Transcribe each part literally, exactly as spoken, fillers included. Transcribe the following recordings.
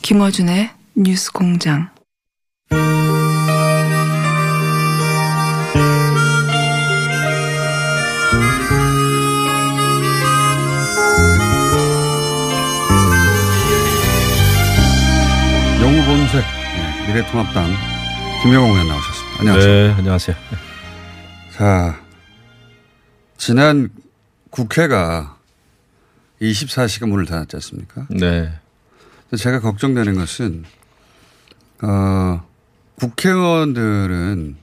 김어준의 뉴스공장. 영우본색 미래통합당 김영웅 의원 나오셨습니다. 안녕하세요. 네, 안녕하세요. 자, 지난 국회가 이십사 시간 문을 닫았지 않습니까? 네. 제가 걱정되는 것은 어, 국회의원들은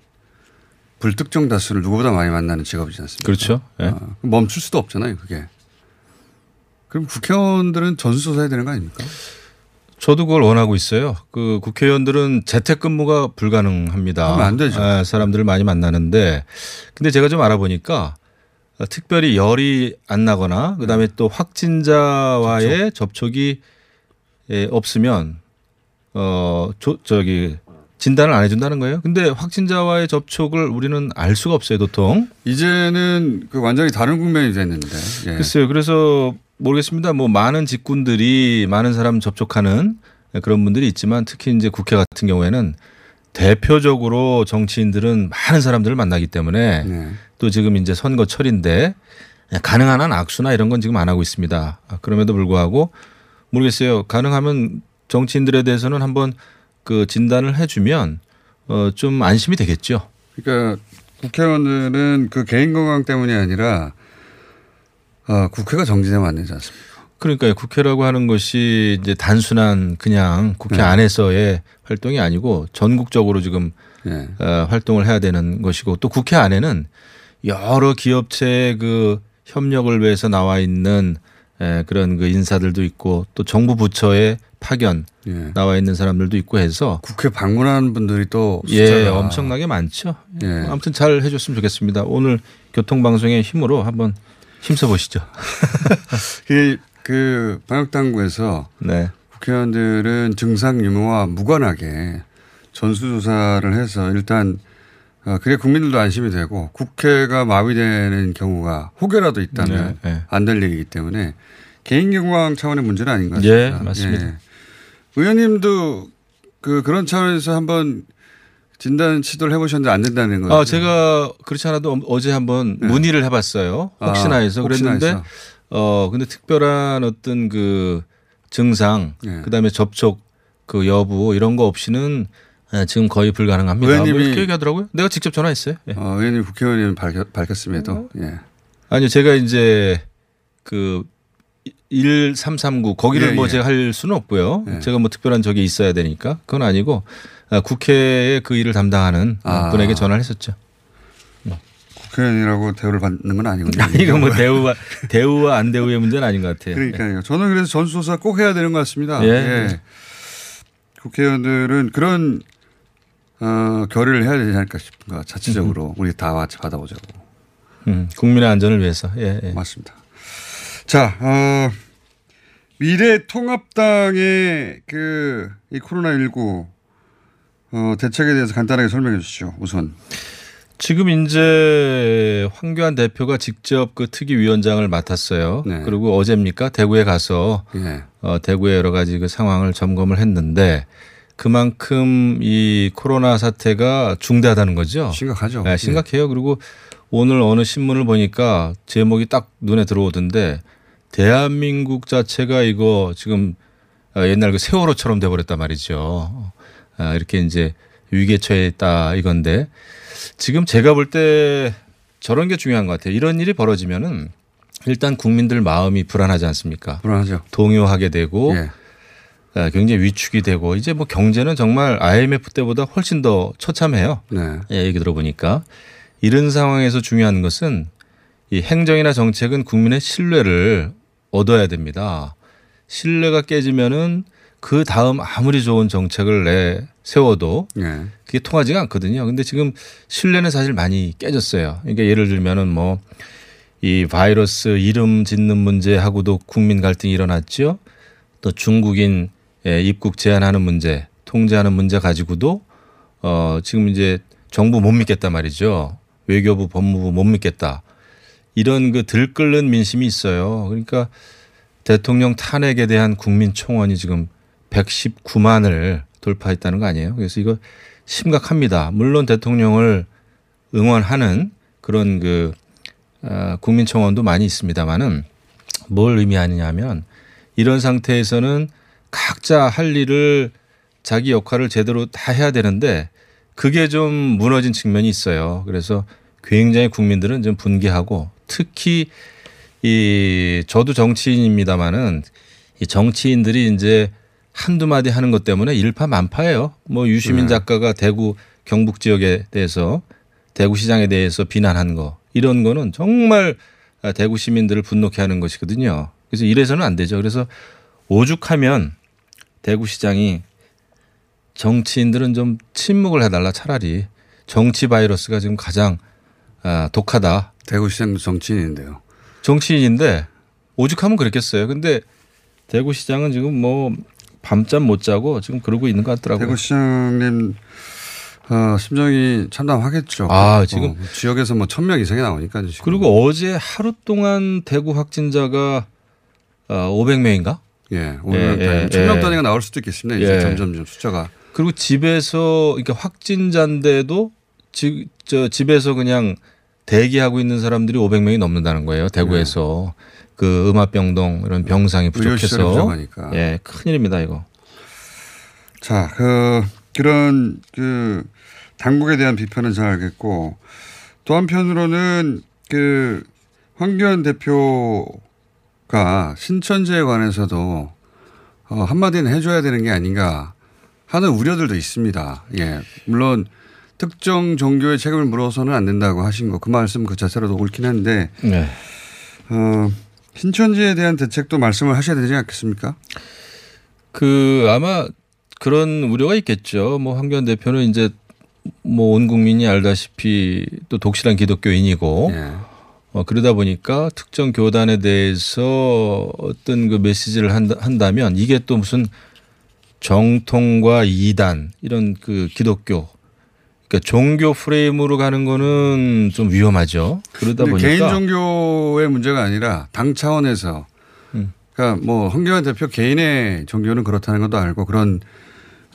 불특정 다수를 누구보다 많이 만나는 직업이지 않습니까? 그렇죠. 네. 어, 멈출 수도 없잖아요, 그게. 그럼 국회의원들은 전수조사해야 되는 거 아닙니까? 저도 그걸 원하고 있어요. 그 국회의원들은 재택근무가 불가능합니다. 그러면 안 되죠. 네, 사람들을 많이 만나는데, 근데 제가 좀 알아보니까 특별히 열이 안 나거나 그다음에 또 확진자와의 접촉. 접촉이 예, 없으면 어, 저, 저기 진단을 안 해준다는 거예요. 근데 확진자와의 접촉을 우리는 알 수가 없어요, 도통. 이제는 그 완전히 다른 국면이 됐는데. 예. 글쎄요. 그래서 모르겠습니다. 뭐 많은 직군들이 많은 사람 접촉하는 그런 분들이 있지만, 특히 이제 국회 같은 경우에는 대표적으로 정치인들은 많은 사람들을 만나기 때문에 네. 또 지금 이제 선거철인데 가능한 한 악수나 이런 건 지금 안 하고 있습니다. 그럼에도 불구하고. 모르겠어요. 가능하면 정치인들에 대해서는 한번 그 진단을 해주면 어 좀 안심이 되겠죠. 그러니까 국회의원들은 그 개인 건강 때문이 아니라 어 국회가 정지되면 안 되지 않습니까? 그러니까요. 국회라고 하는 것이 이제 단순한 그냥 국회 네. 안에서의 활동이 아니고 전국적으로 지금 네. 어 활동을 해야 되는 것이고, 또 국회 안에는 여러 기업체의 그 협력을 위해서 나와 있는 예, 그런 그 인사들도 있고, 또 정부 부처의 파견 예. 나와 있는 사람들도 있고 해서 국회 방문하는 분들이 또 예, 엄청나게 많죠. 예. 아무튼 잘 해줬으면 좋겠습니다. 오늘 교통방송의 힘으로 한번 힘써 보시죠. 그, 그 방역당국에서 네. 국회의원들은 증상 유무와 무관하게 전수조사를 해서 일단 어, 그게 국민들도 안심이 되고, 국회가 마비되는 경우가 혹여라도 있다면 네, 네. 안 될 일이기 때문에 개인 경황 차원의 문제는 아닌 것 같습니다. 예, 맞습니다. 예. 의원님도 그 그런 차원에서 한번 진단 시도를 해보셨는데 안 된다는 거죠? 아, 제가 그렇지 않아도 어제 한번 네. 문의를 해봤어요. 혹시나 해서. 아, 혹시나 그랬는데 해서. 어 근데 특별한 어떤 그 증상 네. 그다음에 접촉 그 여부 이런 거 없이는 네, 지금 거의 불가능합니다. 의원님이 뭐 이렇게 얘기하더라고요. 내가 직접 전화했어요. 예. 어, 의원님 국회의원님 밝혔, 밝혔음에도. 예. 아니요, 제가 이제 그 일삼삼구 거기를 예, 뭐 예. 제가 할 수는 없고요. 예. 제가 뭐 특별한 적이 있어야 되니까 그건 아니고 국회의 그 일을 담당하는 아. 분에게 전화를 했었죠. 국회의원이라고 대우를 받는 건 아니군요. 아니, 이거 뭐 대우와 대우와 안 대우의 문제는 아닌 것 같아요. 그러니까요. 예. 저는 그래서 전수조사 꼭 해야 되는 것 같습니다. 예. 예. 국회의원들은 그런 어, 결의를 해야 되지 않을까 싶은 거, 자체적으로 우리 다 같이 받아보자고. 음, 국민의 안전을 위해서. 예, 예. 맞습니다. 자, 어, 미래통합당의 그 이 코로나십구 어, 대책에 대해서 간단하게 설명해 주시죠. 우선 지금 이제 황교안 대표가 직접 그 특위위원장을 맡았어요. 네. 그리고 어제입니까 대구에 가서 네. 어, 대구의 여러 가지 그 상황을 점검을 했는데. 그만큼 이 코로나 사태가 중대하다는 거죠. 심각하죠. 네, 심각해요. 네. 그리고 오늘 어느 신문을 보니까 제목이 딱 눈에 들어오던데, 대한민국 자체가 이거 지금 옛날 그 세월호처럼 돼버렸단 말이죠. 이렇게 이제 위기에 처해 있다 이건데, 지금 제가 볼 때 저런 게 중요한 것 같아요. 이런 일이 벌어지면은 일단 국민들 마음이 불안하지 않습니까? 불안하죠. 동요하게 되고. 네. 굉장히 위축이 되고 이제 뭐 경제는 정말 아이엠에프 때보다 훨씬 더 처참해요. 네. 예, 얘기 들어보니까. 이런 상황에서 중요한 것은 이 행정이나 정책은 국민의 신뢰를 얻어야 됩니다. 신뢰가 깨지면은 그 다음 아무리 좋은 정책을 내 세워도 네. 그게 통하지가 않거든요. 그런데 지금 신뢰는 사실 많이 깨졌어요. 그러니까 예를 들면은 뭐 이 바이러스 이름 짓는 문제하고도 국민 갈등이 일어났죠. 또 중국인 입국 제한하는 문제, 통제하는 문제 가지고도 어 지금 이제 정부 못 믿겠다 말이죠. 외교부, 법무부 못 믿겠다. 이런 그 들끓는 민심이 있어요. 그러니까 대통령 탄핵에 대한 국민 총원이 지금 백십구만을 돌파했다는 거 아니에요. 그래서 이거 심각합니다. 물론 대통령을 응원하는 그런 그 국민 총원도 많이 있습니다만은 뭘 의미하느냐면 이런 상태에서는 각자 할 일을 자기 역할을 제대로 다 해야 되는데 그게 좀 무너진 측면이 있어요. 그래서 굉장히 국민들은 좀 분개하고 특히 이 저도 정치인입니다마는 이 정치인들이 이제 한두 마디 하는 것 때문에 일파만파예요. 뭐 유시민 네. 작가가 대구 경북 지역에 대해서 대구시장에 대해서 비난한 거 이런 거는 정말 대구 시민들을 분노케 하는 것이거든요. 그래서 이래서는 안 되죠. 그래서 오죽하면 대구시장이 정치인들은 좀 침묵을 해달라 차라리 정치 바이러스가 지금 가장 독하다. 대구시장도 정치인인데요. 정치인인데 오죽하면 그랬겠어요. 근데 대구시장은 지금 뭐 밤잠 못 자고 지금 그러고 있는 것 같더라고요. 대구시장님 어, 심정이 참담하겠죠. 아, 지금 어, 지역에서 뭐 천 명 이상이 나오니까. 지금. 그리고 어제 하루 동안 대구 확진자가 오백 명인가? 예, 오늘 예, 예, 천 명 단위가 예. 나올 수도 있겠습니다. 이제 예. 점점 좀 숫자가. 그리고 집에서 그러니까 확진자인데도 지, 저 집에서 그냥 대기하고 있는 사람들이 오백 명이 넘는다는 거예요. 대구에서 예. 그 음압병동 이런 병상이 부족해서. 예, 큰일입니다 이거. 자, 그 그런 그 당국에 대한 비판은 잘 알겠고 또 한편으로는 그 황교안 대표. 그러니까 신천지에 관해서도 어, 한마디는 해줘야 되는 게 아닌가 하는 우려들도 있습니다. 예, 물론 특정 종교의 책임을 물어서는 안 된다고 하신 거 그 말씀 그 자체로도 옳긴 한데 네. 어, 신천지에 대한 대책도 말씀을 하셔야 되지 않겠습니까? 그 아마 그런 우려가 있겠죠. 뭐 황교안 대표는 이제 뭐 온 국민이 알다시피 또 독실한 기독교인이고. 네. 어, 그러다 보니까 특정 교단에 대해서 어떤 그 메시지를 한다, 한다면 이게 또 무슨 정통과 이단 이런 그 기독교 그러니까 종교 프레임으로 가는 거는 좀 위험하죠. 그러다 보니까 개인 종교의 문제가 아니라 당 차원에서 음. 그러니까 뭐 황교안 대표 개인의 종교는 그렇다는 것도 알고 그런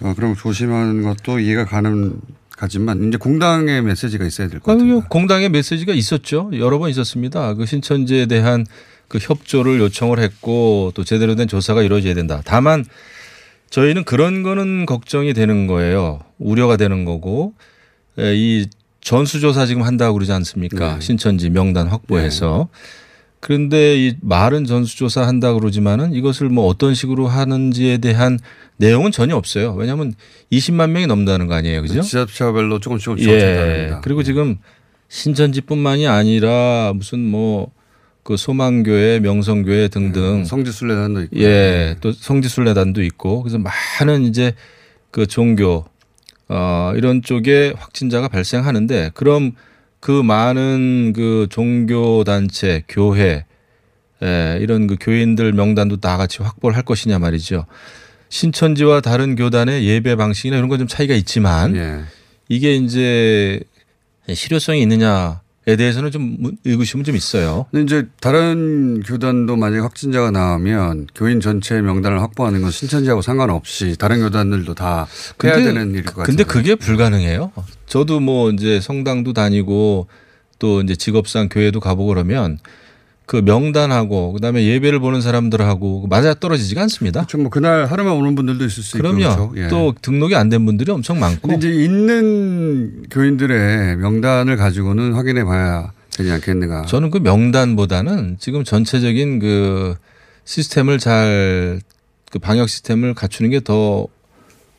어, 그런 조심하는 것도 이해가 가는. 하지만 이제 공당의 메시지가 있어야 될 것 같아요. 공당의 메시지가 있었죠. 여러 번 있었습니다. 그 신천지에 대한 그 협조를 요청을 했고 또 제대로 된 조사가 이루어져야 된다. 다만 저희는 그런 거는 걱정이 되는 거예요. 우려가 되는 거고 이 전수조사 지금 한다고 그러지 않습니까? 네. 신천지 명단 확보해서. 네. 그런데 이 말은 전수조사 한다고 그러지만은 이것을 뭐 어떤 식으로 하는지에 대한 내용은 전혀 없어요. 왜냐하면 이십만 명이 넘는다는 거 아니에요. 그죠? 지자체별로 조금씩 조금씩 정체된다는 겁니다. 예. 그리고 지금 신천지뿐만이 아니라 무슨 뭐 그 소망교회, 명성교회 등등. 네. 성지순례단도 있고. 예. 또 성지순례단도 있고. 그래서 많은 이제 그 종교, 어, 이런 쪽에 확진자가 발생하는데 그럼 그 많은 그 종교단체, 교회, 예, 이런 그 교인들 명단도 다 같이 확보를 할 것이냐 말이죠. 신천지와 다른 교단의 예배 방식이나 이런 건 좀 차이가 있지만 예. 이게 이제 실효성이 있느냐에 대해서는 좀 의구심은 좀 있어요. 근데 이제 다른 교단도 만약에 확진자가 나오면 교인 전체의 명단을 확보하는 건 신천지하고 상관없이 다른 교단들도 다 근데, 해야 되는 일일 것 같아요. 근데 그게 불가능해요. 저도 뭐 이제 성당도 다니고 또 이제 직업상 교회도 가보고 그러면 그 명단하고 그다음에 예배를 보는 사람들하고 맞아 떨어지지가 않습니다. 그렇죠. 뭐 그날 하루만 오는 분들도 있을 수 있고요. 그럼요. 예. 또 등록이 안 된 분들이 엄청 많고. 이제 있는 교인들의 명단을 가지고는 확인해 봐야 되지 않겠는가. 저는 그 명단보다는 지금 전체적인 그 시스템을 잘 그 방역 시스템을 갖추는 게 더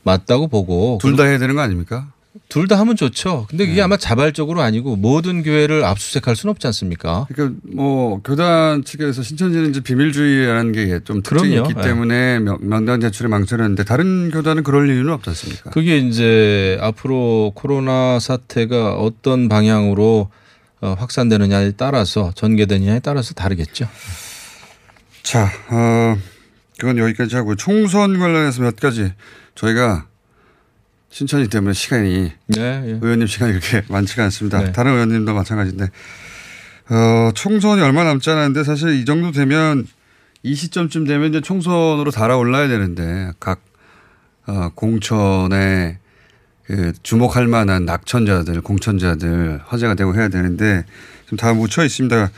맞다고 보고. 둘 다 해야 되는 거 아닙니까? 둘 다 하면 좋죠. 근데 이게 네. 아마 자발적으로 아니고 모든 교회를 압수수색할 수는 없지 않습니까? 그러니까 뭐 교단 측에서 신천지는 이제 비밀주의라는 게 좀 특징이 그럼요. 있기 네. 때문에 명단 제출에 망설였는데 다른 교단은 그럴 이유는 없지 않습니까? 그게 이제 앞으로 코로나 사태가 어떤 방향으로 확산되느냐에 따라서 전개되느냐에 따라서 다르겠죠. 자, 어, 그건 여기까지 하고 총선 관련해서 몇 가지 저희가 신천지 때문에 시간이 네, 예. 의원님 시간이 이렇게 많지가 않습니다. 네. 다른 의원님도 마찬가지인데 어, 총선이 얼마 남지 않았는데 사실 이 정도 되면 이 시점쯤 되면 이제 총선으로 달아올라야 되는데 각 어, 공천에 그 주목할 만한 낙천자들, 공천자들 화제가 되고 해야 되는데 지금 다 묻혀 있습니다.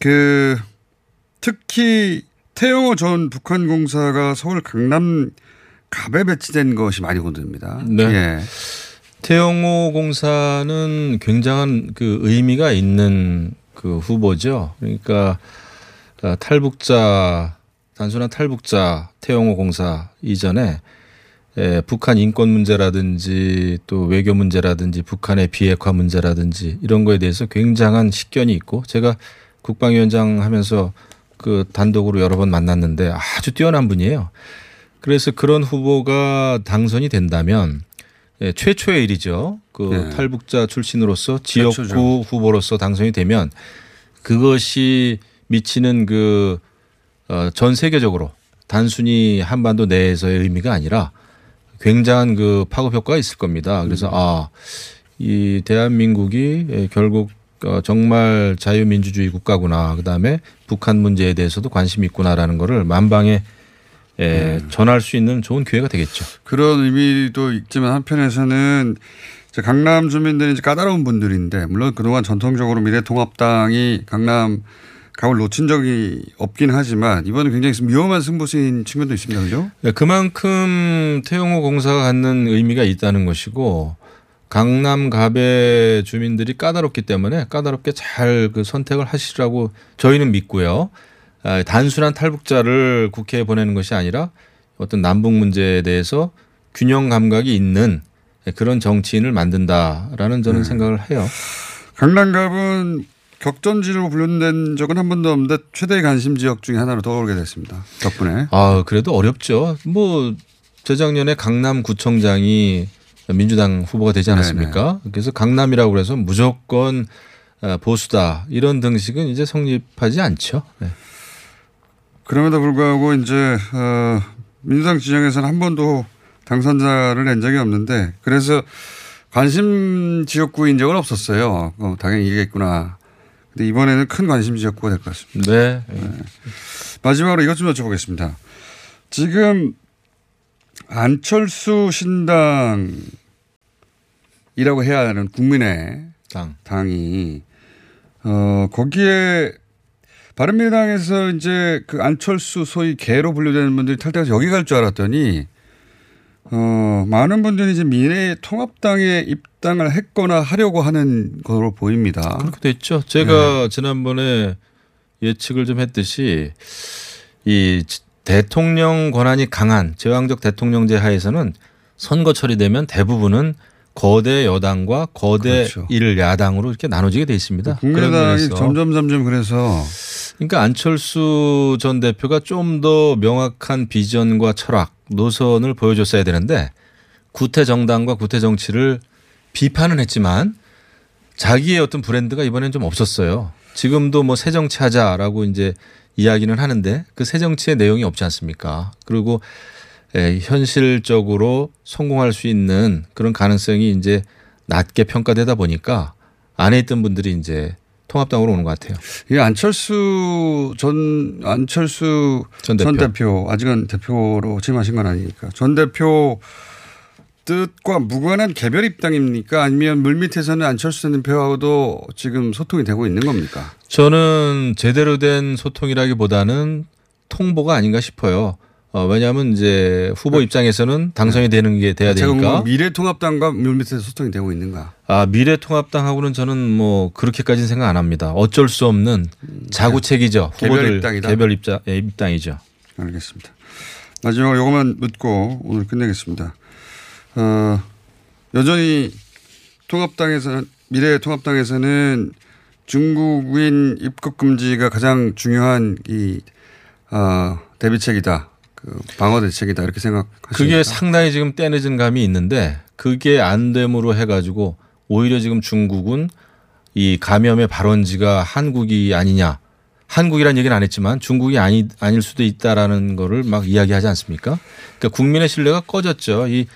그 특히 태영호 전 북한 공사가 서울 강남 갑에 배치된 것이 많이 보도됩니다. 네. 예. 태영호 공사는 굉장한 그 의미가 있는 그 후보죠. 그러니까 탈북자, 단순한 탈북자 태영호 공사 이전에 예, 북한 인권 문제라든지 또 외교 문제라든지 북한의 비핵화 문제라든지 이런 거에 대해서 굉장한 식견이 있고 제가 국방위원장 하면서 그 단독으로 여러 번 만났는데 아주 뛰어난 분이에요. 그래서 그런 후보가 당선이 된다면 예, 최초의 일이죠. 그 네. 탈북자 출신으로서 지역구 최초죠. 후보로서 당선이 되면 그것이 미치는 그 전 세계적으로 단순히 한반도 내에서의 의미가 아니라 굉장한 그 파급 효과가 있을 겁니다. 그래서 음. 아, 이 대한민국이 결국 정말 자유민주주의 국가구나. 그다음에 북한 문제에 대해서도 관심이 있구나라는 거를 만방에 예, 음. 전할 수 있는 좋은 기회가 되겠죠. 그런 의미도 있지만 한편에서는 이제 강남 주민들이 이제 까다로운 분들인데 물론 그동안 전통적으로 미래통합당이 강남 갑을 놓친 적이 없긴 하지만 이번은 굉장히 위험한 승부수인 측면도 있습니다. 그죠? 네, 그만큼 태영호 공사가 갖는 의미가 있다는 것이고 강남 갑의 주민들이 까다롭기 때문에 까다롭게 잘 그 선택을 하시라고 저희는 믿고요. 단순한 탈북자를 국회에 보내는 것이 아니라 어떤 남북 문제에 대해서 균형 감각이 있는 그런 정치인을 만든다라는 저는 네. 생각을 해요. 강남갑은 격전지로 분류된 적은 한 번도 없는데 최대의 관심 지역 중에 하나로 떠오르게 됐습니다. 덕분에. 아, 그래도 어렵죠. 뭐 재작년에 강남구청장이 민주당 후보가 되지 않았습니까? 네네. 그래서 강남이라고 그래서 무조건 보수다 이런 등식은 이제 성립하지 않죠. 네. 그럼에도 불구하고 이제 어, 민주당 진영에서는 한 번도 당선자를 낸 적이 없는데 그래서 관심 지역구인 적은 없었어요. 어, 당연히 이기겠구나. 근데 이번에는 큰 관심 지역구가 될 것 같습니다. 네. 네. 마지막으로 이것 좀 여쭤보겠습니다. 지금 안철수 신당이라고 해야 하는 국민의 당. 당이 어, 거기에 바른미래당에서 이제 그 안철수 소위 개로 분류되는 분들이 탈퇴해서 여기 갈 줄 알았더니 어, 많은 분들이 이제 미래통합당에 입당을 했거나 하려고 하는 것으로 보입니다. 그렇게 됐죠. 제가 네. 지난번에 예측을 좀 했듯이 이 대통령 권한이 강한 제왕적 대통령제 하에서는 선거철이 되면 대부분은 거대 여당과 거대 그렇죠. 일야당으로 이렇게 나눠지게 돼 있습니다. 국민의당이 점점 점점 그래서. 그러니까 안철수 전 대표가 좀 더 명확한 비전과 철학, 노선을 보여줬어야 되는데 구태 정당과 구태 정치를 비판은 했지만 자기의 어떤 브랜드가 이번엔 좀 없었어요. 지금도 뭐 새 정치하자라고 이제 이야기는 하는데 그 새 정치의 내용이 없지 않습니까? 그리고 예, 현실적으로 성공할 수 있는 그런 가능성이 이제 낮게 평가되다 보니까 안에 있던 분들이 이제 통합당으로 오는 것 같아요. 이 안철수 전 안철수 전 대표, 전 대표 아직은 대표로 취임하신 건 아니니까 전 대표 뜻과 무관한 개별 입당입니까? 아니면 물밑에서는 안철수 대표하고도 지금 소통이 되고 있는 겁니까? 저는 제대로 된 소통이라기보다는 통보가 아닌가 싶어요. 어, 왜냐하면 이제 후보 입장에서는 당선이 되는 게 돼야 되니까. 제가 미래통합당과 물밑에서 소통이 되고 있는가? 아, 미래통합당하고는 저는 뭐 그렇게까지는 생각 안 합니다. 어쩔 수 없는 자구책이죠. 후보들 개별 입당이다. 개별 입자, 예, 입당이죠. 알겠습니다. 마지막으로 이것만 묻고 오늘 끝내겠습니다. 어, 여전히 통합당에서는, 미래통합당에서는 중국인 입국 금지가 가장 중요한 이 어, 대비책이다. 그 방어 대책이다 이렇게 생각하십니까? 그게 상당히 지금 떼내진 감이 있는데 그게 안 됨으로 해가지고 오히려 지금 중국은 이 감염의 발원지가 한국이 아니냐. 한국이란 얘기는 안 했지만 중국이 아니, 아닐 수도 있다라는 거를 막 이야기하지 않습니까? 그러니까 국민의 신뢰가 꺼졌죠. 이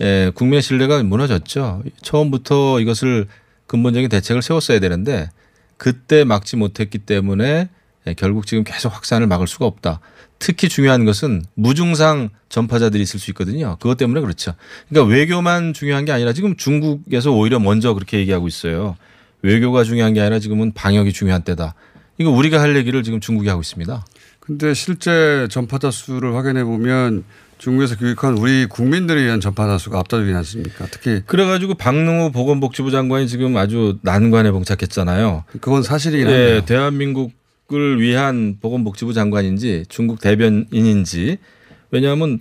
예, 국민의 신뢰가 무너졌죠. 처음부터 이것을 근본적인 대책을 세웠어야 되는데 그때 막지 못했기 때문에 결국 지금 계속 확산을 막을 수가 없다. 특히 중요한 것은 무증상 전파자들이 있을 수 있거든요. 그것 때문에 그렇죠. 그러니까 외교만 중요한 게 아니라 지금 중국에서 오히려 먼저 그렇게 얘기하고 있어요. 외교가 중요한 게 아니라 지금은 방역이 중요한 때다. 이거 우리가 할 얘기를 지금 중국이 하고 있습니다. 근데 실제 전파자 수를 확인해 보면 중국에서 교육한 우리 국민들에 의한 전파자 수가 압도적이지 않습니까? 특히 그래가지고 박능후 보건복지부 장관이 지금 아주 난관에 봉착했잖아요. 그건 사실이긴 한데요. 네, 대한민국을 위한 보건복지부 장관인지 중국 대변인인지 왜냐하면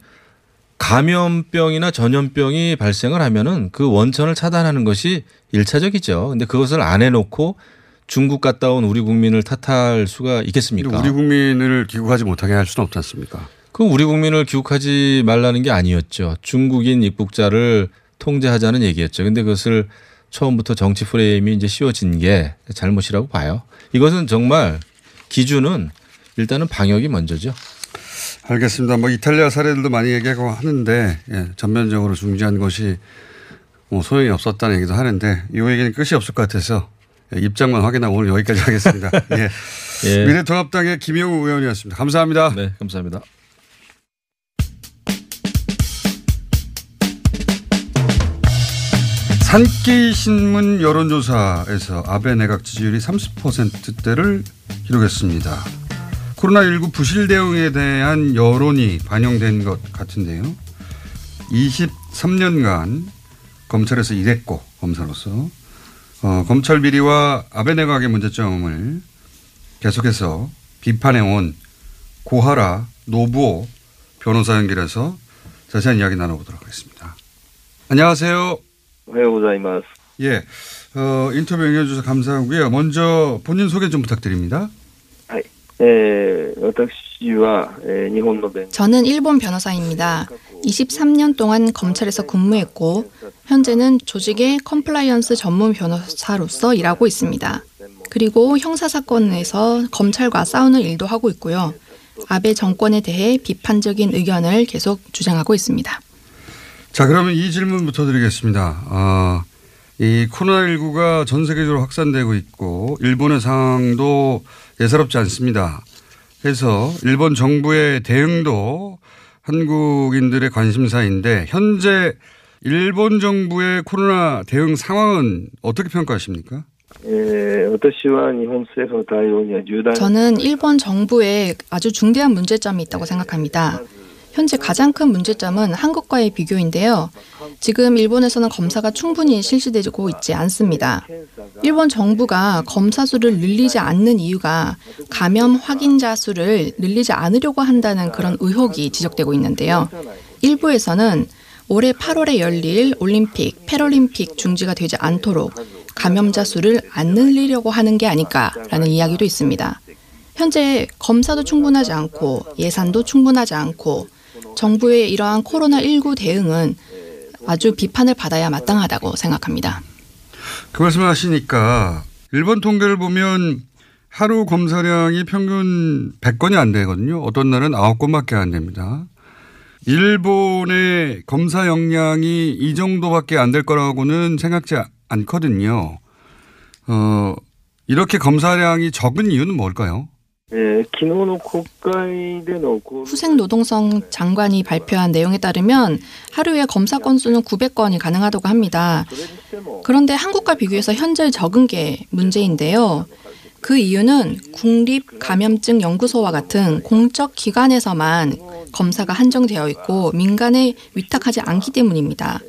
감염병이나 전염병이 발생을 하면은 그 원천을 차단하는 것이 일차적이죠. 근데 그것을 안 해놓고 중국 갔다 온 우리 국민을 탓할 수가 있겠습니까? 우리 국민을 기국하지 못하게 할 수는 없지 않습니까? 그럼 우리 국민을 기국하지 말라는 게 아니었죠. 중국인 입국자를 통제하자는 얘기였죠. 그런데 그것을 처음부터 정치 프레임이 이제 씌워진 게 잘못이라고 봐요. 이것은 정말 기준은 일단은 방역이 먼저죠. 알겠습니다. 뭐 이탈리아 사례들도 많이 얘기하고 하는데 예, 전면적으로 중지한 것이 뭐 소용이 없었다는 얘기도 하는데 이 얘기는 끝이 없을 것 같아서 입장만 확인하고 오늘 여기까지 하겠습니다. 예. 예. 미래통합당의 김영웅 의원이었습니다. 감사합니다. 네, 감사합니다. 산케이신문 여론조사에서 아베 내각 지지율이 삼십 퍼센트대를 기록했습니다. 코로나십구 부실 대응에 대한 여론이 반영된 것 같은데요. 이십삼 년간 검찰에서 일했고 검사로서 어, 검찰 비리와 아베 내각의 문제점을 계속해서 비판해온 고하라 노부오 변호사 연결해서 자세한 이야기 나눠보도록 하겠습니다. 안녕하세요. 안녕하세요. 예, 어, 인터뷰 연결해주셔서 감사하고요. 먼저 본인 소개 좀 부탁드립니다. 네. 저는 일본 변호사입니다. 이십삼 년 동안 검찰에서 근무했고 현재는 조직의 컴플라이언스 전문 변호사로서 일하고 있습니다. 그리고 형사사건에서 검찰과 싸우는 일도 하고 있고요. 아베 정권에 대해 비판적인 의견을 계속 주장하고 있습니다. 자, 그러면 이 질문부터 드리겠습니다. 어, 이 코로나십구가 전 세계적으로 확산되고 있고 일본의 상황도 예사롭지 않습니다. 그래서 일본 정부의 대응도 한국인들의 관심사인데 현재 일본 정부의 코로나 대응 상황은 어떻게 평가하십니까? 저는 일본 정부에 아주 중대한 문제점이 있다고 생각합니다. 현재 가장 큰 문제점은 한국과의 비교인데요. 지금 일본에서는 검사가 충분히 실시되고 있지 않습니다. 일본 정부가 검사 수를 늘리지 않는 이유가 감염 확인자 수를 늘리지 않으려고 한다는 그런 의혹이 지적되고 있는데요. 일부에서는 올해 팔월에 열릴 올림픽, 패럴림픽 중지가 되지 않도록 감염자 수를 안 늘리려고 하는 게 아닐까라는 이야기도 있습니다. 현재 검사도 충분하지 않고 예산도 충분하지 않고 정부의 이러한 코로나십구 대응은 아주 비판을 받아야 마땅하다고 생각합니다. 그 말씀을 하시니까 일본 통계를 보면 하루 검사량이 평균 백 건이 안 되거든요. 어떤 날은 아홉 건밖에 안 됩니다. 일본의 검사 역량이 이 정도밖에 안 될 거라고는 생각지 않거든요. 어, 이렇게 검사량이 적은 이유는 뭘까요? 후생노동성 장관이 발표한 내용에 따르면 하루에 검사 건수는 구백 건이 가능하다고 합니다. 그런데 한국과 비교해서 현재 적은 게 문제인데요. 그 이유는 국립감염증연구소와 같은 공적 기관에서만 검사가 한정되어 있고 민간에 위탁하지 않기 때문입니다.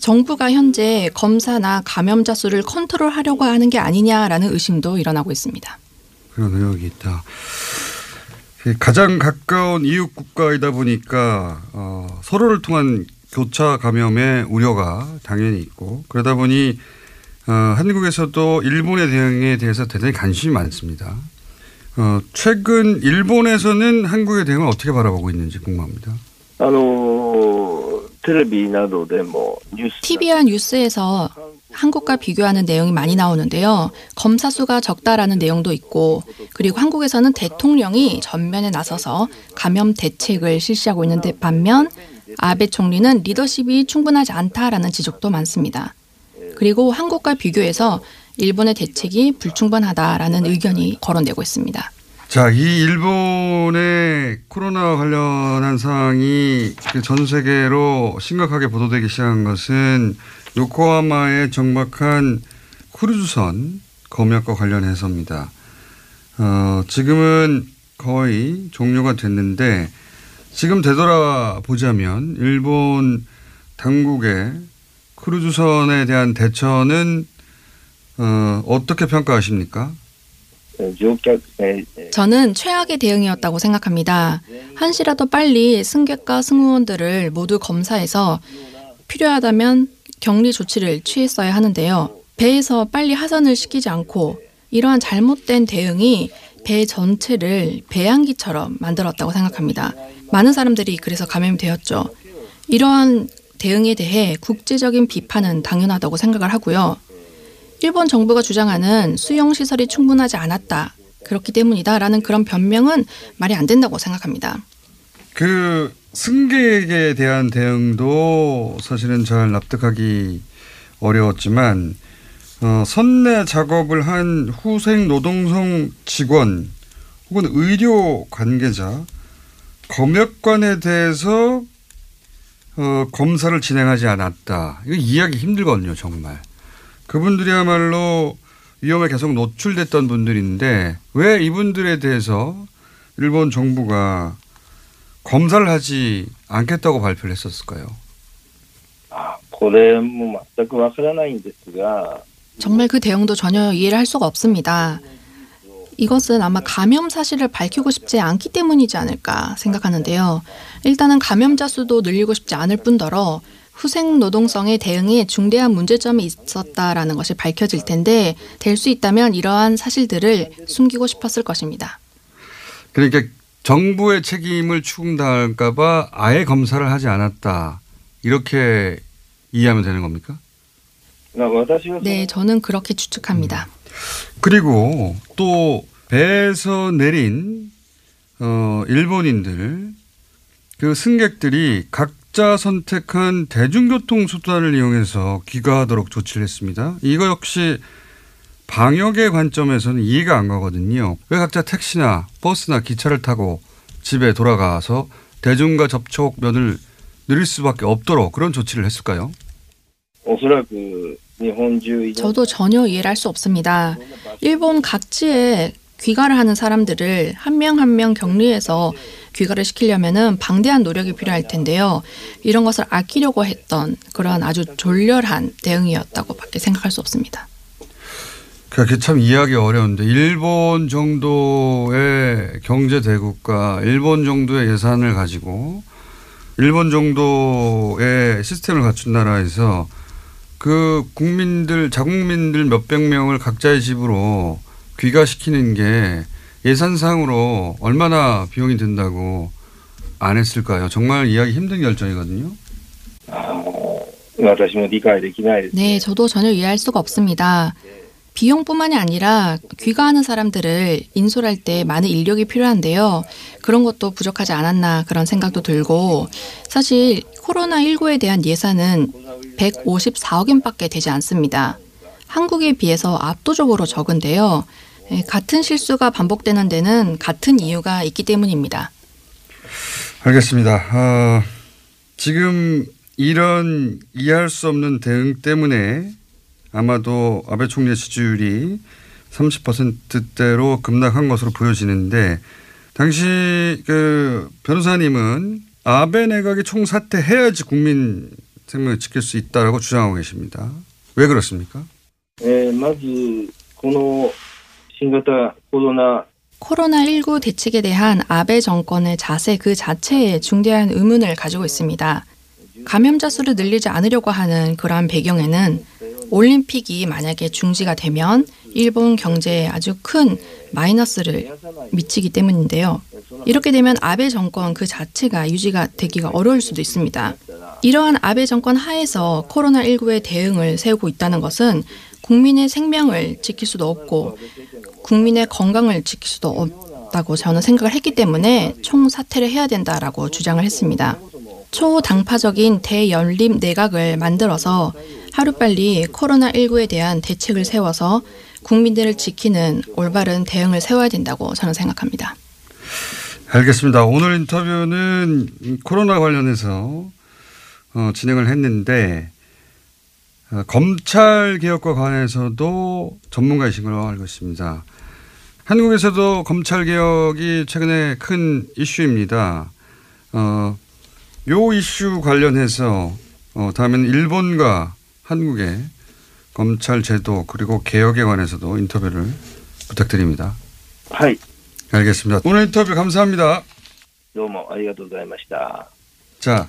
정부가 현재 검사나 감염자 수를 컨트롤하려고 하는 게 아니냐라는 의심도 일어나고 있습니다. 그런 의혹이 있다. 가장 가까운 이웃 국가이다 보니까 어, 서로를 통한 교차 감염의 우려가 당연히 있고, 그러다 보니 어, 한국에서도 일본의 대응에 대해서 대단히 관심이 많습니다. 어, 최근 일본에서는 한국의 대응을 어떻게 바라보고 있는지 궁금합니다. 티비와 뉴스에서 한국과 비교하는 내용이 많이 나오는데요. 검사 수가 적다라는 내용도 있고, 그리고 한국에서는 대통령이 전면에 나서서 감염 대책을 실시하고 있는데 반면 아베 총리는 리더십이 충분하지 않다라는 지적도 많습니다. 그리고 한국과 비교해서 일본의 대책이 불충분하다라는 의견이 거론되고 있습니다. 자, 이 일본의 코로나 관련한 사항이 전 세계로 심각하게 보도되기 시작한 것은 요코하마에 정박한 크루즈선 검역과 관련해서입니다. 어, 지금은 거의 종료가 됐는데, 지금 되돌아보자면 일본 당국의 크루즈선에 대한 대처는 어, 어떻게 평가하십니까? 저는 최악의 대응이었다고 생각합니다. 한시라도 빨리 승객과 승무원들을 모두 검사해서 필요하다면 격리 조치를 취했어야 하는데요. 배에서 빨리 하선을 시키지 않고 이러한 잘못된 대응이 배 전체를 배양기처럼 만들었다고 생각합니다. 많은 사람들이 그래서 감염이 되었죠. 이러한 대응에 대해 국제적인 비판은 당연하다고 생각을 하고요. 일본 정부가 주장하는 수용시설이 충분하지 않았다, 그렇기 때문이다라는 그런 변명은 말이 안 된다고 생각합니다. 그 승객에 대한 대응도 사실은 잘 납득하기 어려웠지만 어, 선내 작업을 한 후생노동성 직원 혹은 의료 관계자, 검역관에 대해서 어, 검사를 진행하지 않았다. 이거 이해하기 힘들거든요, 정말. 그분들이야말로 위험에 계속 노출됐던 분들인데 왜 이분들에 대해서 일본 정부가 검사를 하지 않겠다고 발표를 했었을까요? 정말 그 대응도 전혀 이해를 할 수가 없습니다. 이것은 아마 감염 사실을 밝히고 싶지 않기 때문이지 않을까 생각하는데요. 일단은 감염자 수도 늘리고 싶지 않을 뿐더러 후생노동성의 대응에 중대한 문제점이 있었다라는 것이 밝혀질 텐데, 될 수 있다면 이러한 사실들을 숨기고 싶었을 것입니다. 그러니까 정부의 책임을 추궁당할까 봐 아예 검사를 하지 않았다, 이렇게 이해하면 되는 겁니까? 네, 저는 그렇게 추측합니다. 음. 그리고 또 배에서 내린 어, 일본인들, 그 승객들이 각 자 선택한 대중교통 수단을 이용해서 귀가하도록 조치를 했습니다. 이거 역시 방역의 관점에서는 이해가 안 가거든요. 왜 각자 택시나 버스나 기차를 타고 집에 돌아가서 대중과 접촉면을 늘릴 수밖에 없도록 그런 조치를 했을까요? 저도 전혀 이해를 할 수 없습니다. 일본 각지에 귀가를 하는 사람들을 한 명 한 명 격리해서 귀가를 시키려면은 방대한 노력이 필요할 텐데요. 이런 것을 아끼려고 했던 그러한 아주 졸렬한 대응이었다고밖에 생각할 수 없습니다. 그게 참 이해하기 어려운데, 일본 정도의 경제 대국과 일본 정도의 예산을 가지고 일본 정도의 시스템을 갖춘 나라에서 그 국민들, 자국민들 몇백 명을 각자의 집으로 귀가시키는 게 예산상으로 얼마나 비용이 든다고 안 했을까요? 정말 이해하기 힘든 결정이거든요. 네, 저도 전혀 이해할 수가 없습니다. 비용뿐만이 아니라 귀가하는 사람들을 인솔할 때 많은 인력이 필요한데요. 그런 것도 부족하지 않았나 그런 생각도 들고, 사실 코로나십구에 대한 예산은 백오십사억 엔밖에 되지 않습니다. 한국에 비해서 압도적으로 적은데요. 같은 실수가 반복되는 데는 같은 이유가 있기 때문입니다. 알겠습니다. 어, 지금 이런 이해할 수 없는 대응 때문에 아마도 아베 총리의 지지율이 삼십 퍼센트대로 급락한 것으로 보여지는데, 당시 그 변호사님은 아베 내각이 총사퇴해야지 국민 생명을 지킬 수 있다라고 주장하고 계십니다. 왜 그렇습니까? 네, 먼저 이 코로나 코로나십구 대책에 대한 아베 정권의 자세 그 자체에 중대한 의문을 가지고 있습니다. 감염자 수를 늘리지 않으려고 하는 그러한 배경에는 올림픽이 만약에 중지가 되면 일본 경제에 아주 큰 마이너스를 미치기 때문인데요. 이렇게 되면 아베 정권 그 자체가 유지가 되기가 어려울 수도 있습니다. 이러한 아베 정권 하에서 코로나십구의 대응을 세우고 있다는 것은 국민의 생명을 지킬 수도 없고 국민의 건강을 지킬 수도 없다고 저는 생각을 했기 때문에 총사퇴를 해야 된다라고 주장을 했습니다. 초당파적인 대연립 내각을 만들어서 하루빨리 코로나십구에 대한 대책을 세워서 국민들을 지키는 올바른 대응을 세워야 된다고 저는 생각합니다. 알겠습니다. 오늘 인터뷰는 코로나 관련해서 어, 진행을 했는데 어, 검찰 개혁과 관해서도 전문가이신 걸로 알고 있습니다. 한국에서도 검찰 개혁이 최근에 큰 이슈입니다. 어, 요 이슈 관련해서 어, 다음에는 일본과 한국의 검찰 제도 그리고 개혁에 관해서도 인터뷰를 부탁드립니다. 네. 알겠습니다. 오늘 인터뷰 감사합니다. 너무 감사합니다. 자,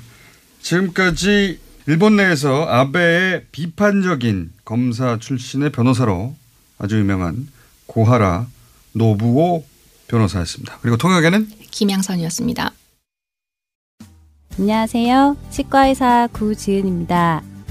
지금까지 일본 내에서 아베의 비판적인 검사 출신의 변호사로 아주 유명한 고하라 노부오 변호사였습니다. 그리고 통역에는 김양선이었습니다. 안녕하세요. 치과의사 구지은입니다.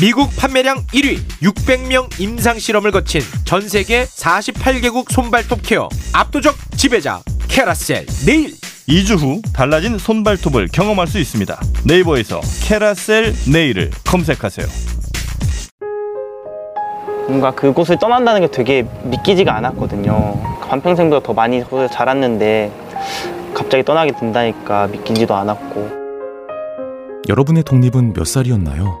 미국 판매량 일 위, 육백 명 임상실험을 거친 전세계 사십팔 개국 손발톱 케어 압도적 지배자 케라셀 네일. 이 주 후 달라진 손발톱을 경험할 수 있습니다. 네이버에서 케라셀 네일을 검색하세요. 뭔가 그곳을 떠난다는 게 되게 믿기지가 않았거든요. 반평생보다 더 많이 자랐는데 갑자기 떠나게 된다니까 믿기지도 않았고. 여러분의 독립은 몇 살이었나요?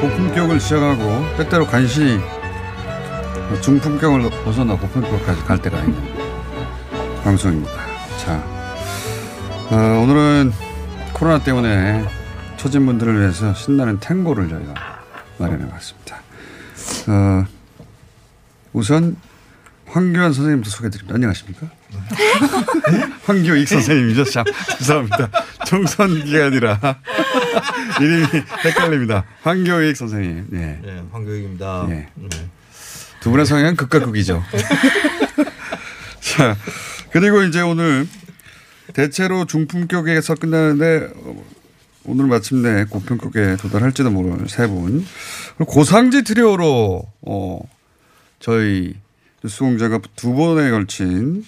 고품격을 시작하고 때때로 간신히 중품격을 벗어나 고품격까지 갈 때가 있는 방송입니다. 자, 어, 오늘은 코로나 때문에 처진 분들을 위해서 신나는 탱고를 저희가 마련해봤습니다. 어, 우선 황교안 선생님도 소개해드립니다. 안녕하십니까? 황교익 선생님이죠. 참, 죄송합니다. 총선기가 아니라 이름이 헷갈립니다. 황교익 선생님. 네, 네 황교익입니다. 네. 네. 두 분의 성향은 극과 극이죠. 자, 그리고 이제 오늘 대체로 중품격에서 끝나는데 오늘 마침내 고품격에 도달할지도 모를 세 분. 고상지 트리오로 어, 저희 뉴스공장과 두 번에 걸친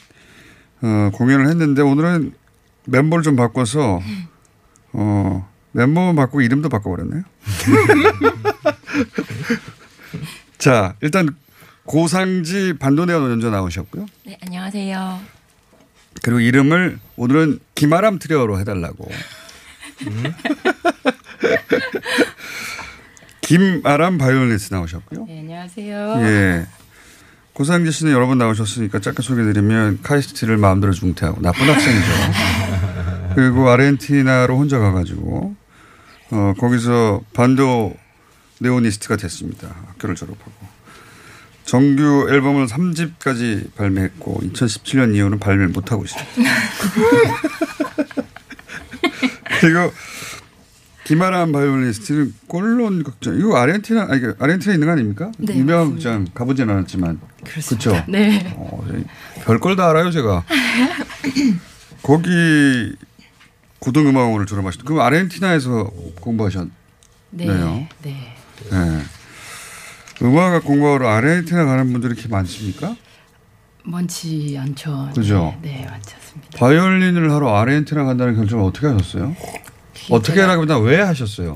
어, 공연을 했는데 오늘은 멤버를 좀 바꿔서 어, 멤버만 바꾸고 이름도 바꿔버렸네요. 자, 일단 고상지 반도네온 연주 나오셨고요. 네, 안녕하세요. 그리고 이름을 오늘은 김아람 트리오로 해달라고. 음? 김아람 바이올리니스트 나오셨고요. 네, 안녕하세요. 예. 고상규 씨는 여러 번 나오셨으니까 짧게 소개드리면 카이스트를 마음대로 중퇴하고 나쁜 학생이죠. 그리고 아르헨티나로 혼자 가가지고 어, 거기서 반도 네오니스트가 됐습니다. 학교를 졸업하고. 정규 앨범을 삼 집까지 발매했고 이천십칠 년 이후는 발매를 못하고 있습니다. 그리고 김아람 바이올리니스트는 콜론 극장. 이거 아르헨티나, 아니, 아르헨티나에 있는 거 아닙니까? 네, 유명한 맞습니다. 극장 가보진 않았지만. 그렇죠. 네. 어, 별걸 다 알아요 제가. 거기 고등음악원을 졸업하셨죠. 그럼 아르헨티나에서 공부하셨네요. 네. 네. 네. 음악학 공부하러 아르헨티나 가는 분들이 이렇게 많습니까? 많지 않죠. 그죠? 네, 네, 많지 않습니다. 바이올린을 하러 아르헨티나 간다는 결정을 어떻게 하셨어요? 어떻게 하라기보다 왜 하셨어요?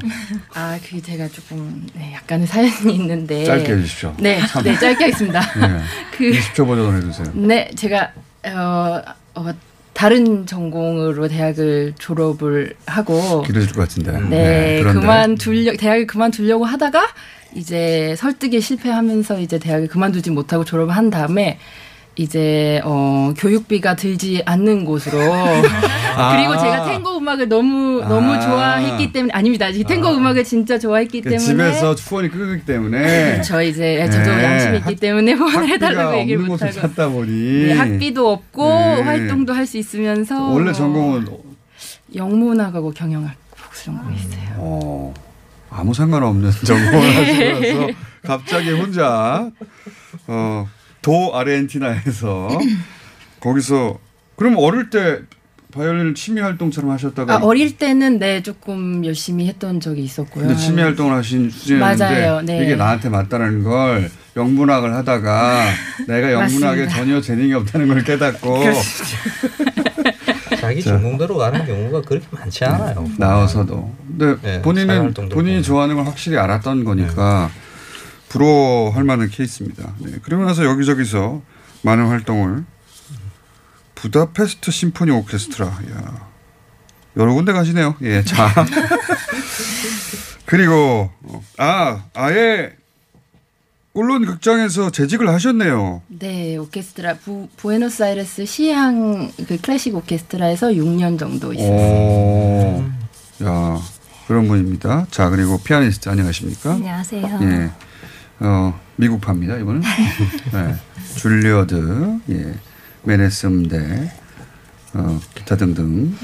아, 그게 제가 조금 네, 약간의 사연이 있는데. 짧게 해주십시오. 네, 네 짧게 하겠습니다. 네, 그, 이십 초 버전을 해주세요. 네, 제가 어, 어, 다른 전공으로 대학을 졸업을 하고. 길어질 것 같은데. 네, 네 그만둘려 대학을 그만두려고 하다가 이제 설득에 실패하면서 이제 대학을 그만두지 못하고 졸업을 한 다음에 이제 어, 교육비가 들지 않는 곳으로 아. 그리고 제가 탱고 음악을 너무 아. 너무 좋아했기 때문에 아닙니다. 탱고 아. 음악을 진짜 좋아했기 그 때문에 집에서 후원이 끊기 때문에 그렇죠. 이제 네. 저도 양심이 있기 때문에 후원을 해달라고 얘기를 못하고 찾다 보니 네, 학비도 없고 네. 활동도 할 수 있으면서 원래 전공은 어, 영문학하고 경영학 복수전공이 있어요. 어. 아무 상관없는 전공을 하시면서 갑자기 혼자 어, 도 아르헨티나에서 거기서 그럼 어릴 때 바이올린을 취미 활동처럼 하셨다가 아, 어릴 때는 네 조금 열심히 했던 적이 있었고요. 근데 취미 활동을 하신 수준이었는데 네. 이게 나한테 맞다는 걸 영문학을 하다가 내가 영문학에 맞습니다. 전혀 재능이 없다는 걸 깨닫고 자기 전공대로 가는 경우가 그렇게 많지 않아요. 네. 나와서도. 근데 네, 본인은 본인이 보면. 좋아하는 걸 확실히 알았던 거니까 네. 부러워할 만한 케이스입니다. 네. 그러고 나서 여기저기서 많은 활동을 부다페스트 심포니 오케스트라. 야. 여러 군데 가시네요. 예, 자. 그리고 아, 아예 콜론 극장에서 재직을 하셨네요. 네, 오케스트라 부, 부에노스아이레스 시향 그 클래식 오케스트라에서 육 년 정도 있었어요. 야, 그런 분입니다. 자, 그리고 피아니스트 안녕하십니까? 안녕하세요. 예. 어, 미국파입니다, 이분은. 네. 줄리어드, 예. 메네스름대, 어, 기타 등등.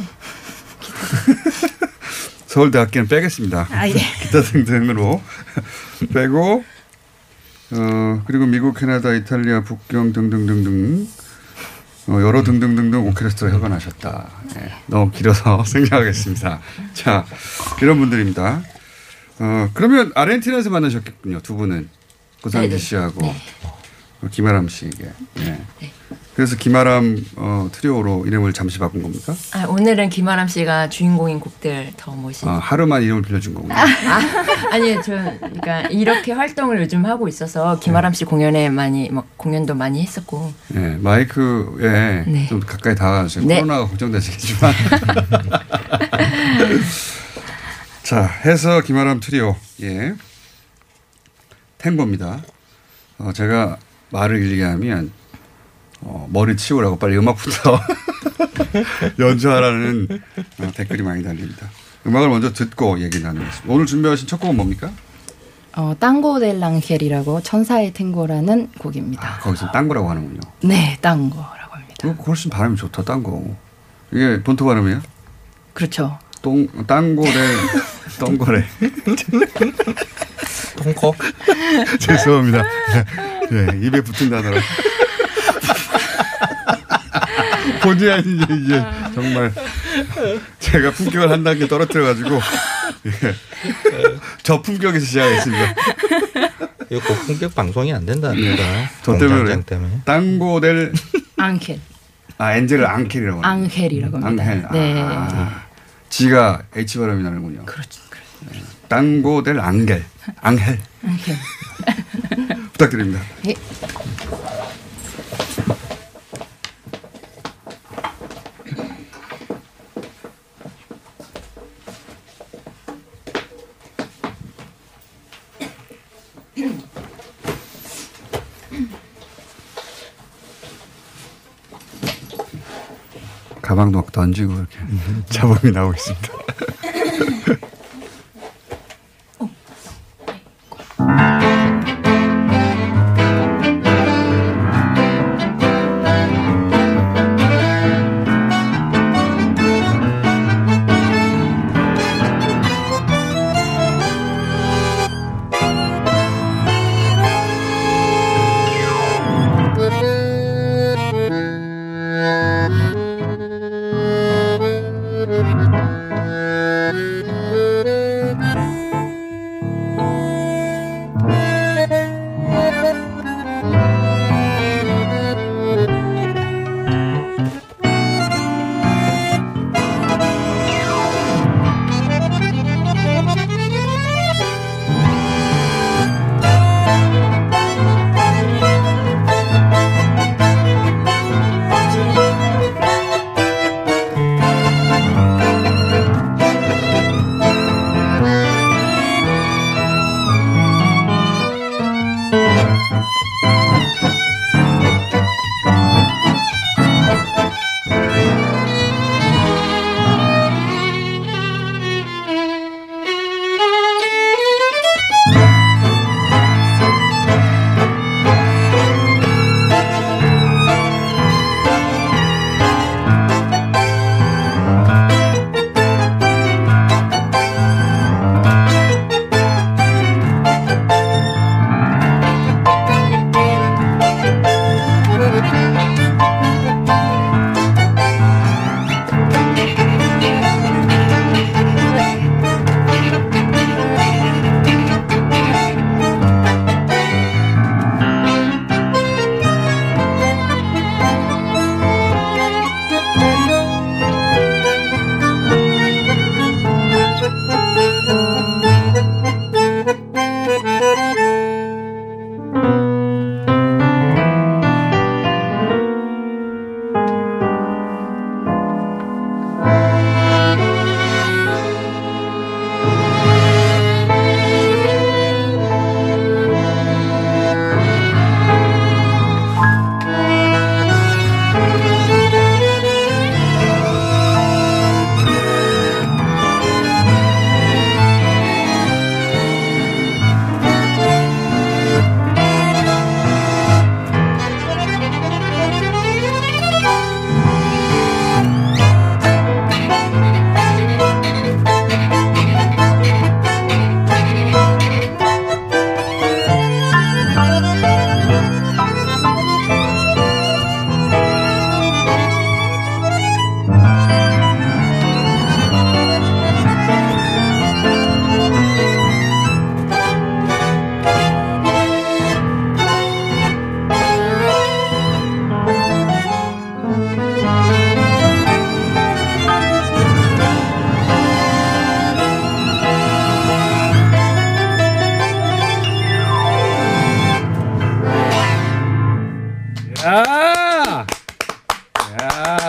서울대학교는 빼겠습니다. 아, 예. 기타 등등으로 빼고 어, 그리고 미국, 캐나다, 이탈리아, 북경 등등등등 어, 여러 등등등등 오케스트라 협연하셨다. 네. 너무 길어서 생략하겠습니다. 자, 이런 분들입니다. 어, 그러면 아르헨티나에서 만나셨겠군요. 두 분은. 고상지 씨하고 네. 어, 김아람 씨에게. 네. 네. 그래서 김아람 어, 트리오로 이름을 잠시 바꾼 겁니까? 아, 오늘은 김아람 씨가 주인공인 곡들 더 멋있. 아, 하루만 이름을 빌려준 거군요. 아, 아니요, 저 그러니까 이렇게 활동을 요즘 하고 있어서 김아람 네. 씨 공연에 많이 막 공연도 많이 했었고. 네, 마이크에 네. 좀 가까이 다가가세요. 네. 코로나가 걱정되시겠지만. 자, 해서 김아람 트리오 예, 탱고입니다. 어, 제가 말을 길게 하면. 어, 머리 치우라고 빨리 음악부터 연주하라는 어, 댓글이 많이 달립니다. 음악을 먼저 듣고 얘기 나누겠습니다. 오늘 준비하신 첫 곡은 뭡니까? 어, 땅고 델 랑겔이라고 천사의 탱고라는 곡입니다. 아, 거기서 땅고라고 하는군요. 네, 땅고라고 합니다. 어, 훨씬 발음이 좋다, 땅고. 이게 본토 발음이에요? 그렇죠. 똥, 땅고 델 똥고래. 똥코? 죄송합니다. 네, 입에 붙은 단어로. 본의 아니게 이게 정말 제가 품격을 한 단계 떨어뜨려가지고 예. 저 품격에서 시작했습니다. 이거 고품격 방송이 안 된다니까. 예. 저 때문에 땅고델 앙켈. 아 엔젤을 앙켈이라고. 앙켈이라고 합니다. 앙켈. 네. 아, 지가 H 발음이 나는군요. 그렇죠. 그렇죠. 땅고델 앙겔. 앙헬. 앙켈. 부탁드립니다. 예. 가방도 막 던지고 이렇게 잡음이 나오고 있습니다.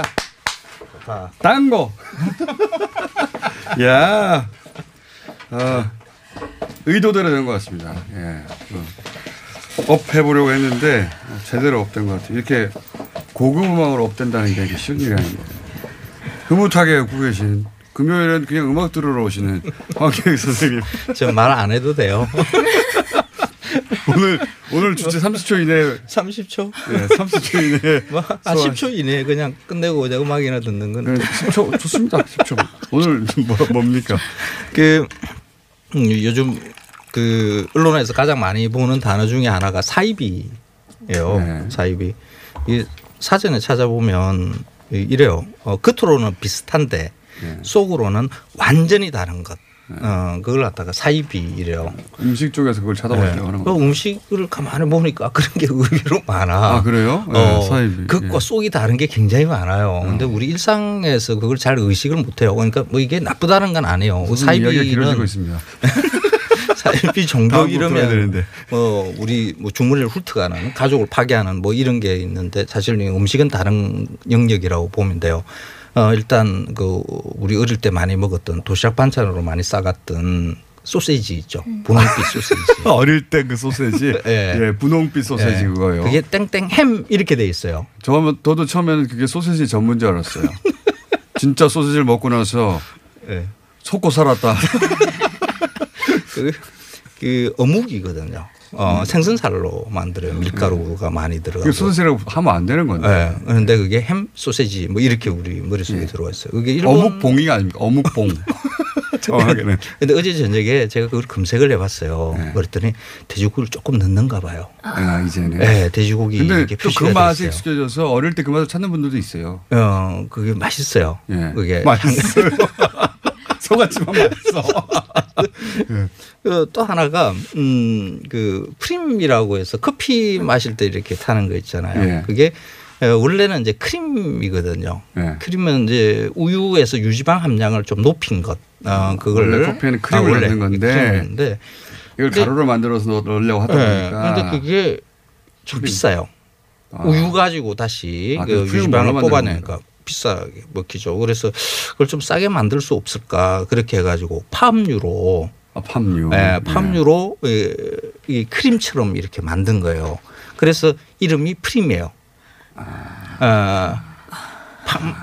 당고. 야, 어, 의도대로 된 것 같습니다. 예, 어, 업 해보려고 했는데 제대로 업된 것 같아요. 이렇게 고급 음악으로 업된다는 게 쉬운 일이 아닌데 흐뭇하게 웃고 계신 금요일엔 그냥 음악 들으러 오시는 황교익 선생님. 저 말 안 해도 돼요. 오늘 오늘 주제 삼십 초 이내. 삼십 초? 네, 삼십 초 이내. 아, 십 초 이내 그냥 끝내고 오자. 음악이나 듣는 건. 네, 십 초 좋습니다. 십 초. 오늘 뭐 뭡니까? 그 요즘 그 언론에서 가장 많이 보는 단어 중에 하나가 사이비예요. 네. 사이비. 이 사전에 찾아보면 이래요. 어, 겉으로는 비슷한데 네. 속으로는 완전히 다른 것. 네. 어, 그걸 갖다가 사이비래요. 음식 쪽에서 그걸 찾아봤대요. 네. 그 음식을 가만히 보니까 그런 게 의외로 많아. 아 그래요? 네, 어, 사이비. 겉과 예. 속이 다른 게 굉장히 많아요. 그런데 어. 우리 일상에서 그걸 잘 의식을 못해요. 그러니까 뭐 이게 나쁘다는 건 아니에요. 사이비는 이야기가 길어지고 있습니다. 사이비 종교 이러면 뭐 우리 뭐 주문을 훑어가는 가족을 파괴하는 뭐 이런 게 있는데 사실 음식은 다른 영역이라고 보면 돼요. 어, 일단 그 우리 어릴 때 많이 먹었던 도시락 반찬으로 많이 싸갔던 소세지 있죠. 분홍빛 소세지. 어릴 때 그 소세지. 네. 예, 분홍빛 소세지 네. 그거요. 그게 땡땡 햄 이렇게 돼 있어요. 저도 저도 처음에는 그게 소세지 전문인 줄 알았어요. 진짜 소시지를 먹고 나서 네. 속고 살았다. 그, 그 어묵이거든요. 어, 음. 생선살로 만들어요. 밀가루가 음. 많이 들어가고. 소시지라고 하면 안 되는 건데. 네. 그런데 그게 햄 소시지 뭐 이렇게 우리 머릿속에 네. 들어와 있어요. 그게 일본 어묵봉이 아닙니까? 어묵봉. 정확하게는. 근데 어제 저녁에 제가 그걸 검색을 해봤어요. 네. 그랬더니 돼지고기를 조금 넣는가 봐요. 아 이제는. 네, 돼지고기. 근데 또 그 맛이 익숙해져서 어릴 때 그 맛을 찾는 분들도 있어요. 어, 그게 맛있어요. 네. 그게 맛있어요. 속았지만 맛있어. 네. 그 또 하나가 음, 그 프림이라고 해서 커피 마실 때 이렇게 타는 거 있잖아요. 네. 그게 원래는 이제 크림이거든요. 네. 크림은 이제 우유에서 유지방 함량을 좀 높인 것. 어, 그걸 원래 커피에는 크림을 아, 넣는 건데 이걸 근데, 가루로 만들어서 넣으려고 하다 네. 보니까. 그런데 그게 좀 크림. 비싸요. 아. 우유 가지고 다시 아, 그 유지방을 뽑아내니까 비싸게 먹히죠. 그래서 그걸 좀 싸게 만들 수 없을까 그렇게 해가지고 팜유로. 아, 팜유. 네, 팜유로 네. 이 크림처럼 이렇게 만든 거예요. 그래서 이름이 프림이에요. 아, 어, 팜,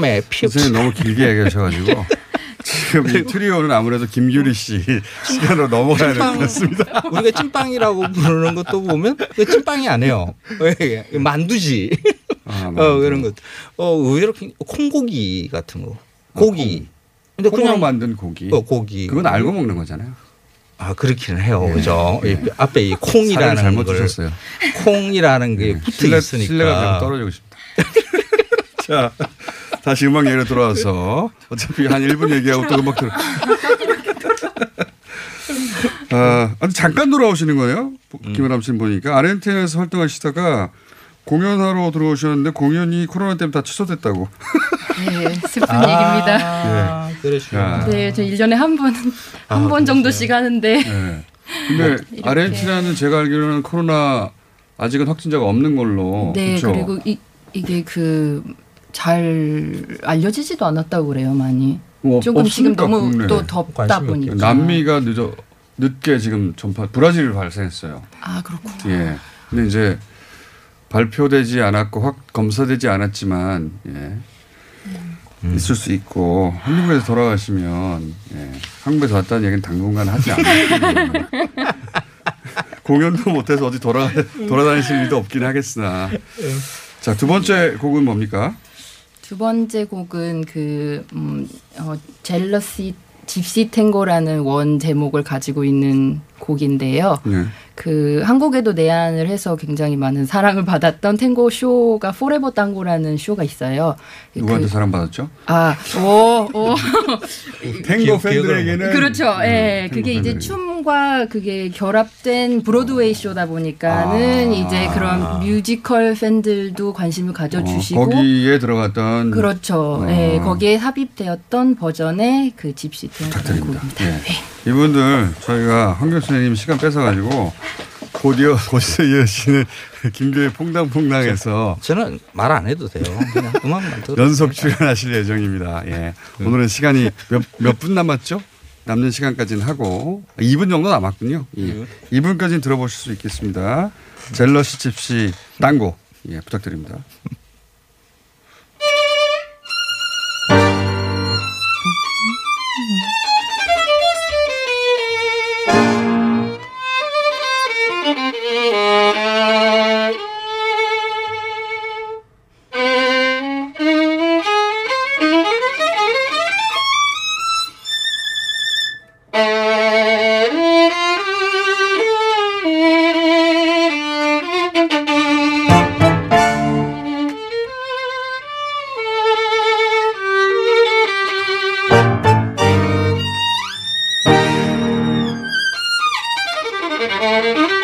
팜의 피. 선생님 너무 길게 얘기하셔가지고. 지금 이 트리오는 아무래도 김규리 씨 시간으로 넘어가야 될 것 같습니다. 우리가 찐빵이라고 부르는 것도 보면 찐빵이 아니에요. 만두지. 아, 만두. 어, 그런 것. 어, 의외로 콩고기 같은 거. 고기. 아, 근데 그냥 만든 고기. 어, 고기. 그건 알고 먹는 거잖아요. 아, 그렇기는 해요. 예. 그죠. 예. 앞에 이 콩이라는 잘못 걸. 주셨어요. 콩이라는 게 예. 붙어 신뢰, 있으니까. 신뢰가 떨어지고 싶다. 자. 다시 음악 얘기로 돌아와서 어차피 한 일 분 얘기하고 또 음악 들어. 아, 잠깐 돌아오시는 거예요. 김아람 씨는 보니까 아르헨티나에서 활동하시다가 공연하러 들어오셨는데 공연이 코로나 때문에 다 취소됐다고. 네, 슬픈 아, 얘기입니다. 네, 그러시구나. 네, 저 일 년에 한 번, 한 번 아, 정도씩 하는데. 네. 근데 이렇게. 아르헨티나는 제가 알기로는 코로나 아직은 확진자가 없는 걸로. 네, 그렇죠? 그리고 이, 이게 그. 잘 알려지지도 않았다고 그래요, 많이. 어, 조금 지금 너무 국내에. 또 덥다 보니까. 남미가 늦어 늦게 지금 전파 브라질이 발생했어요. 아 그렇구나. 예. 근데 이제 발표되지 않았고 확 검사되지 않았지만 예. 음. 있을 수 있고 한국에서 돌아가시면 예. 한국에서 왔다는 얘기는 당분간 하지 않을 거예요. 공연도 못해서 어디 돌아 돌아다니실 일도 없긴 하겠으나. 자, 두 번째 곡은 뭡니까? 두 번째 곡은 그 음, 어, 젤러시 집시 탱고라는 원 제목을 가지고 있는 곡인데요. 네. 그 한국에도 내한을 해서 굉장히 많은 사랑을 받았던 탱고 쇼가 포레버 땅고라는 쇼가 있어요. 누구한테 그, 사랑받았죠? 아, 오, 오. 탱고 팬들에게는 그렇죠. 예, 네, 그게 이제 춤과 그게 결합된 브로드웨이 쇼다 보니까는 아, 이제 그런 뮤지컬 팬들도 관심을 가져주시고 어, 거기에 들어갔던 그렇죠. 예, 어. 네, 거기에 삽입되었던 버전의 그 집시 탱고 곡입니다. 네. 네. 이분들 저희가 황 교수님 시간 뺏어가지고 곧이어 곧이어 이어지는 김규의 퐁당퐁당에서 저는 말 안 해도 돼요. 그냥 음악만 들어. 연속 출연하실 예정입니다. 예. 오늘은 시간이 몇 몇 분 남았죠? 남는 시간까지는 하고 이 분 정도 남았군요. 예. 이 분까지는 들어보실 수 있겠습니다. 젤러시 집시 땅고 예, 부탁드립니다. Thank you.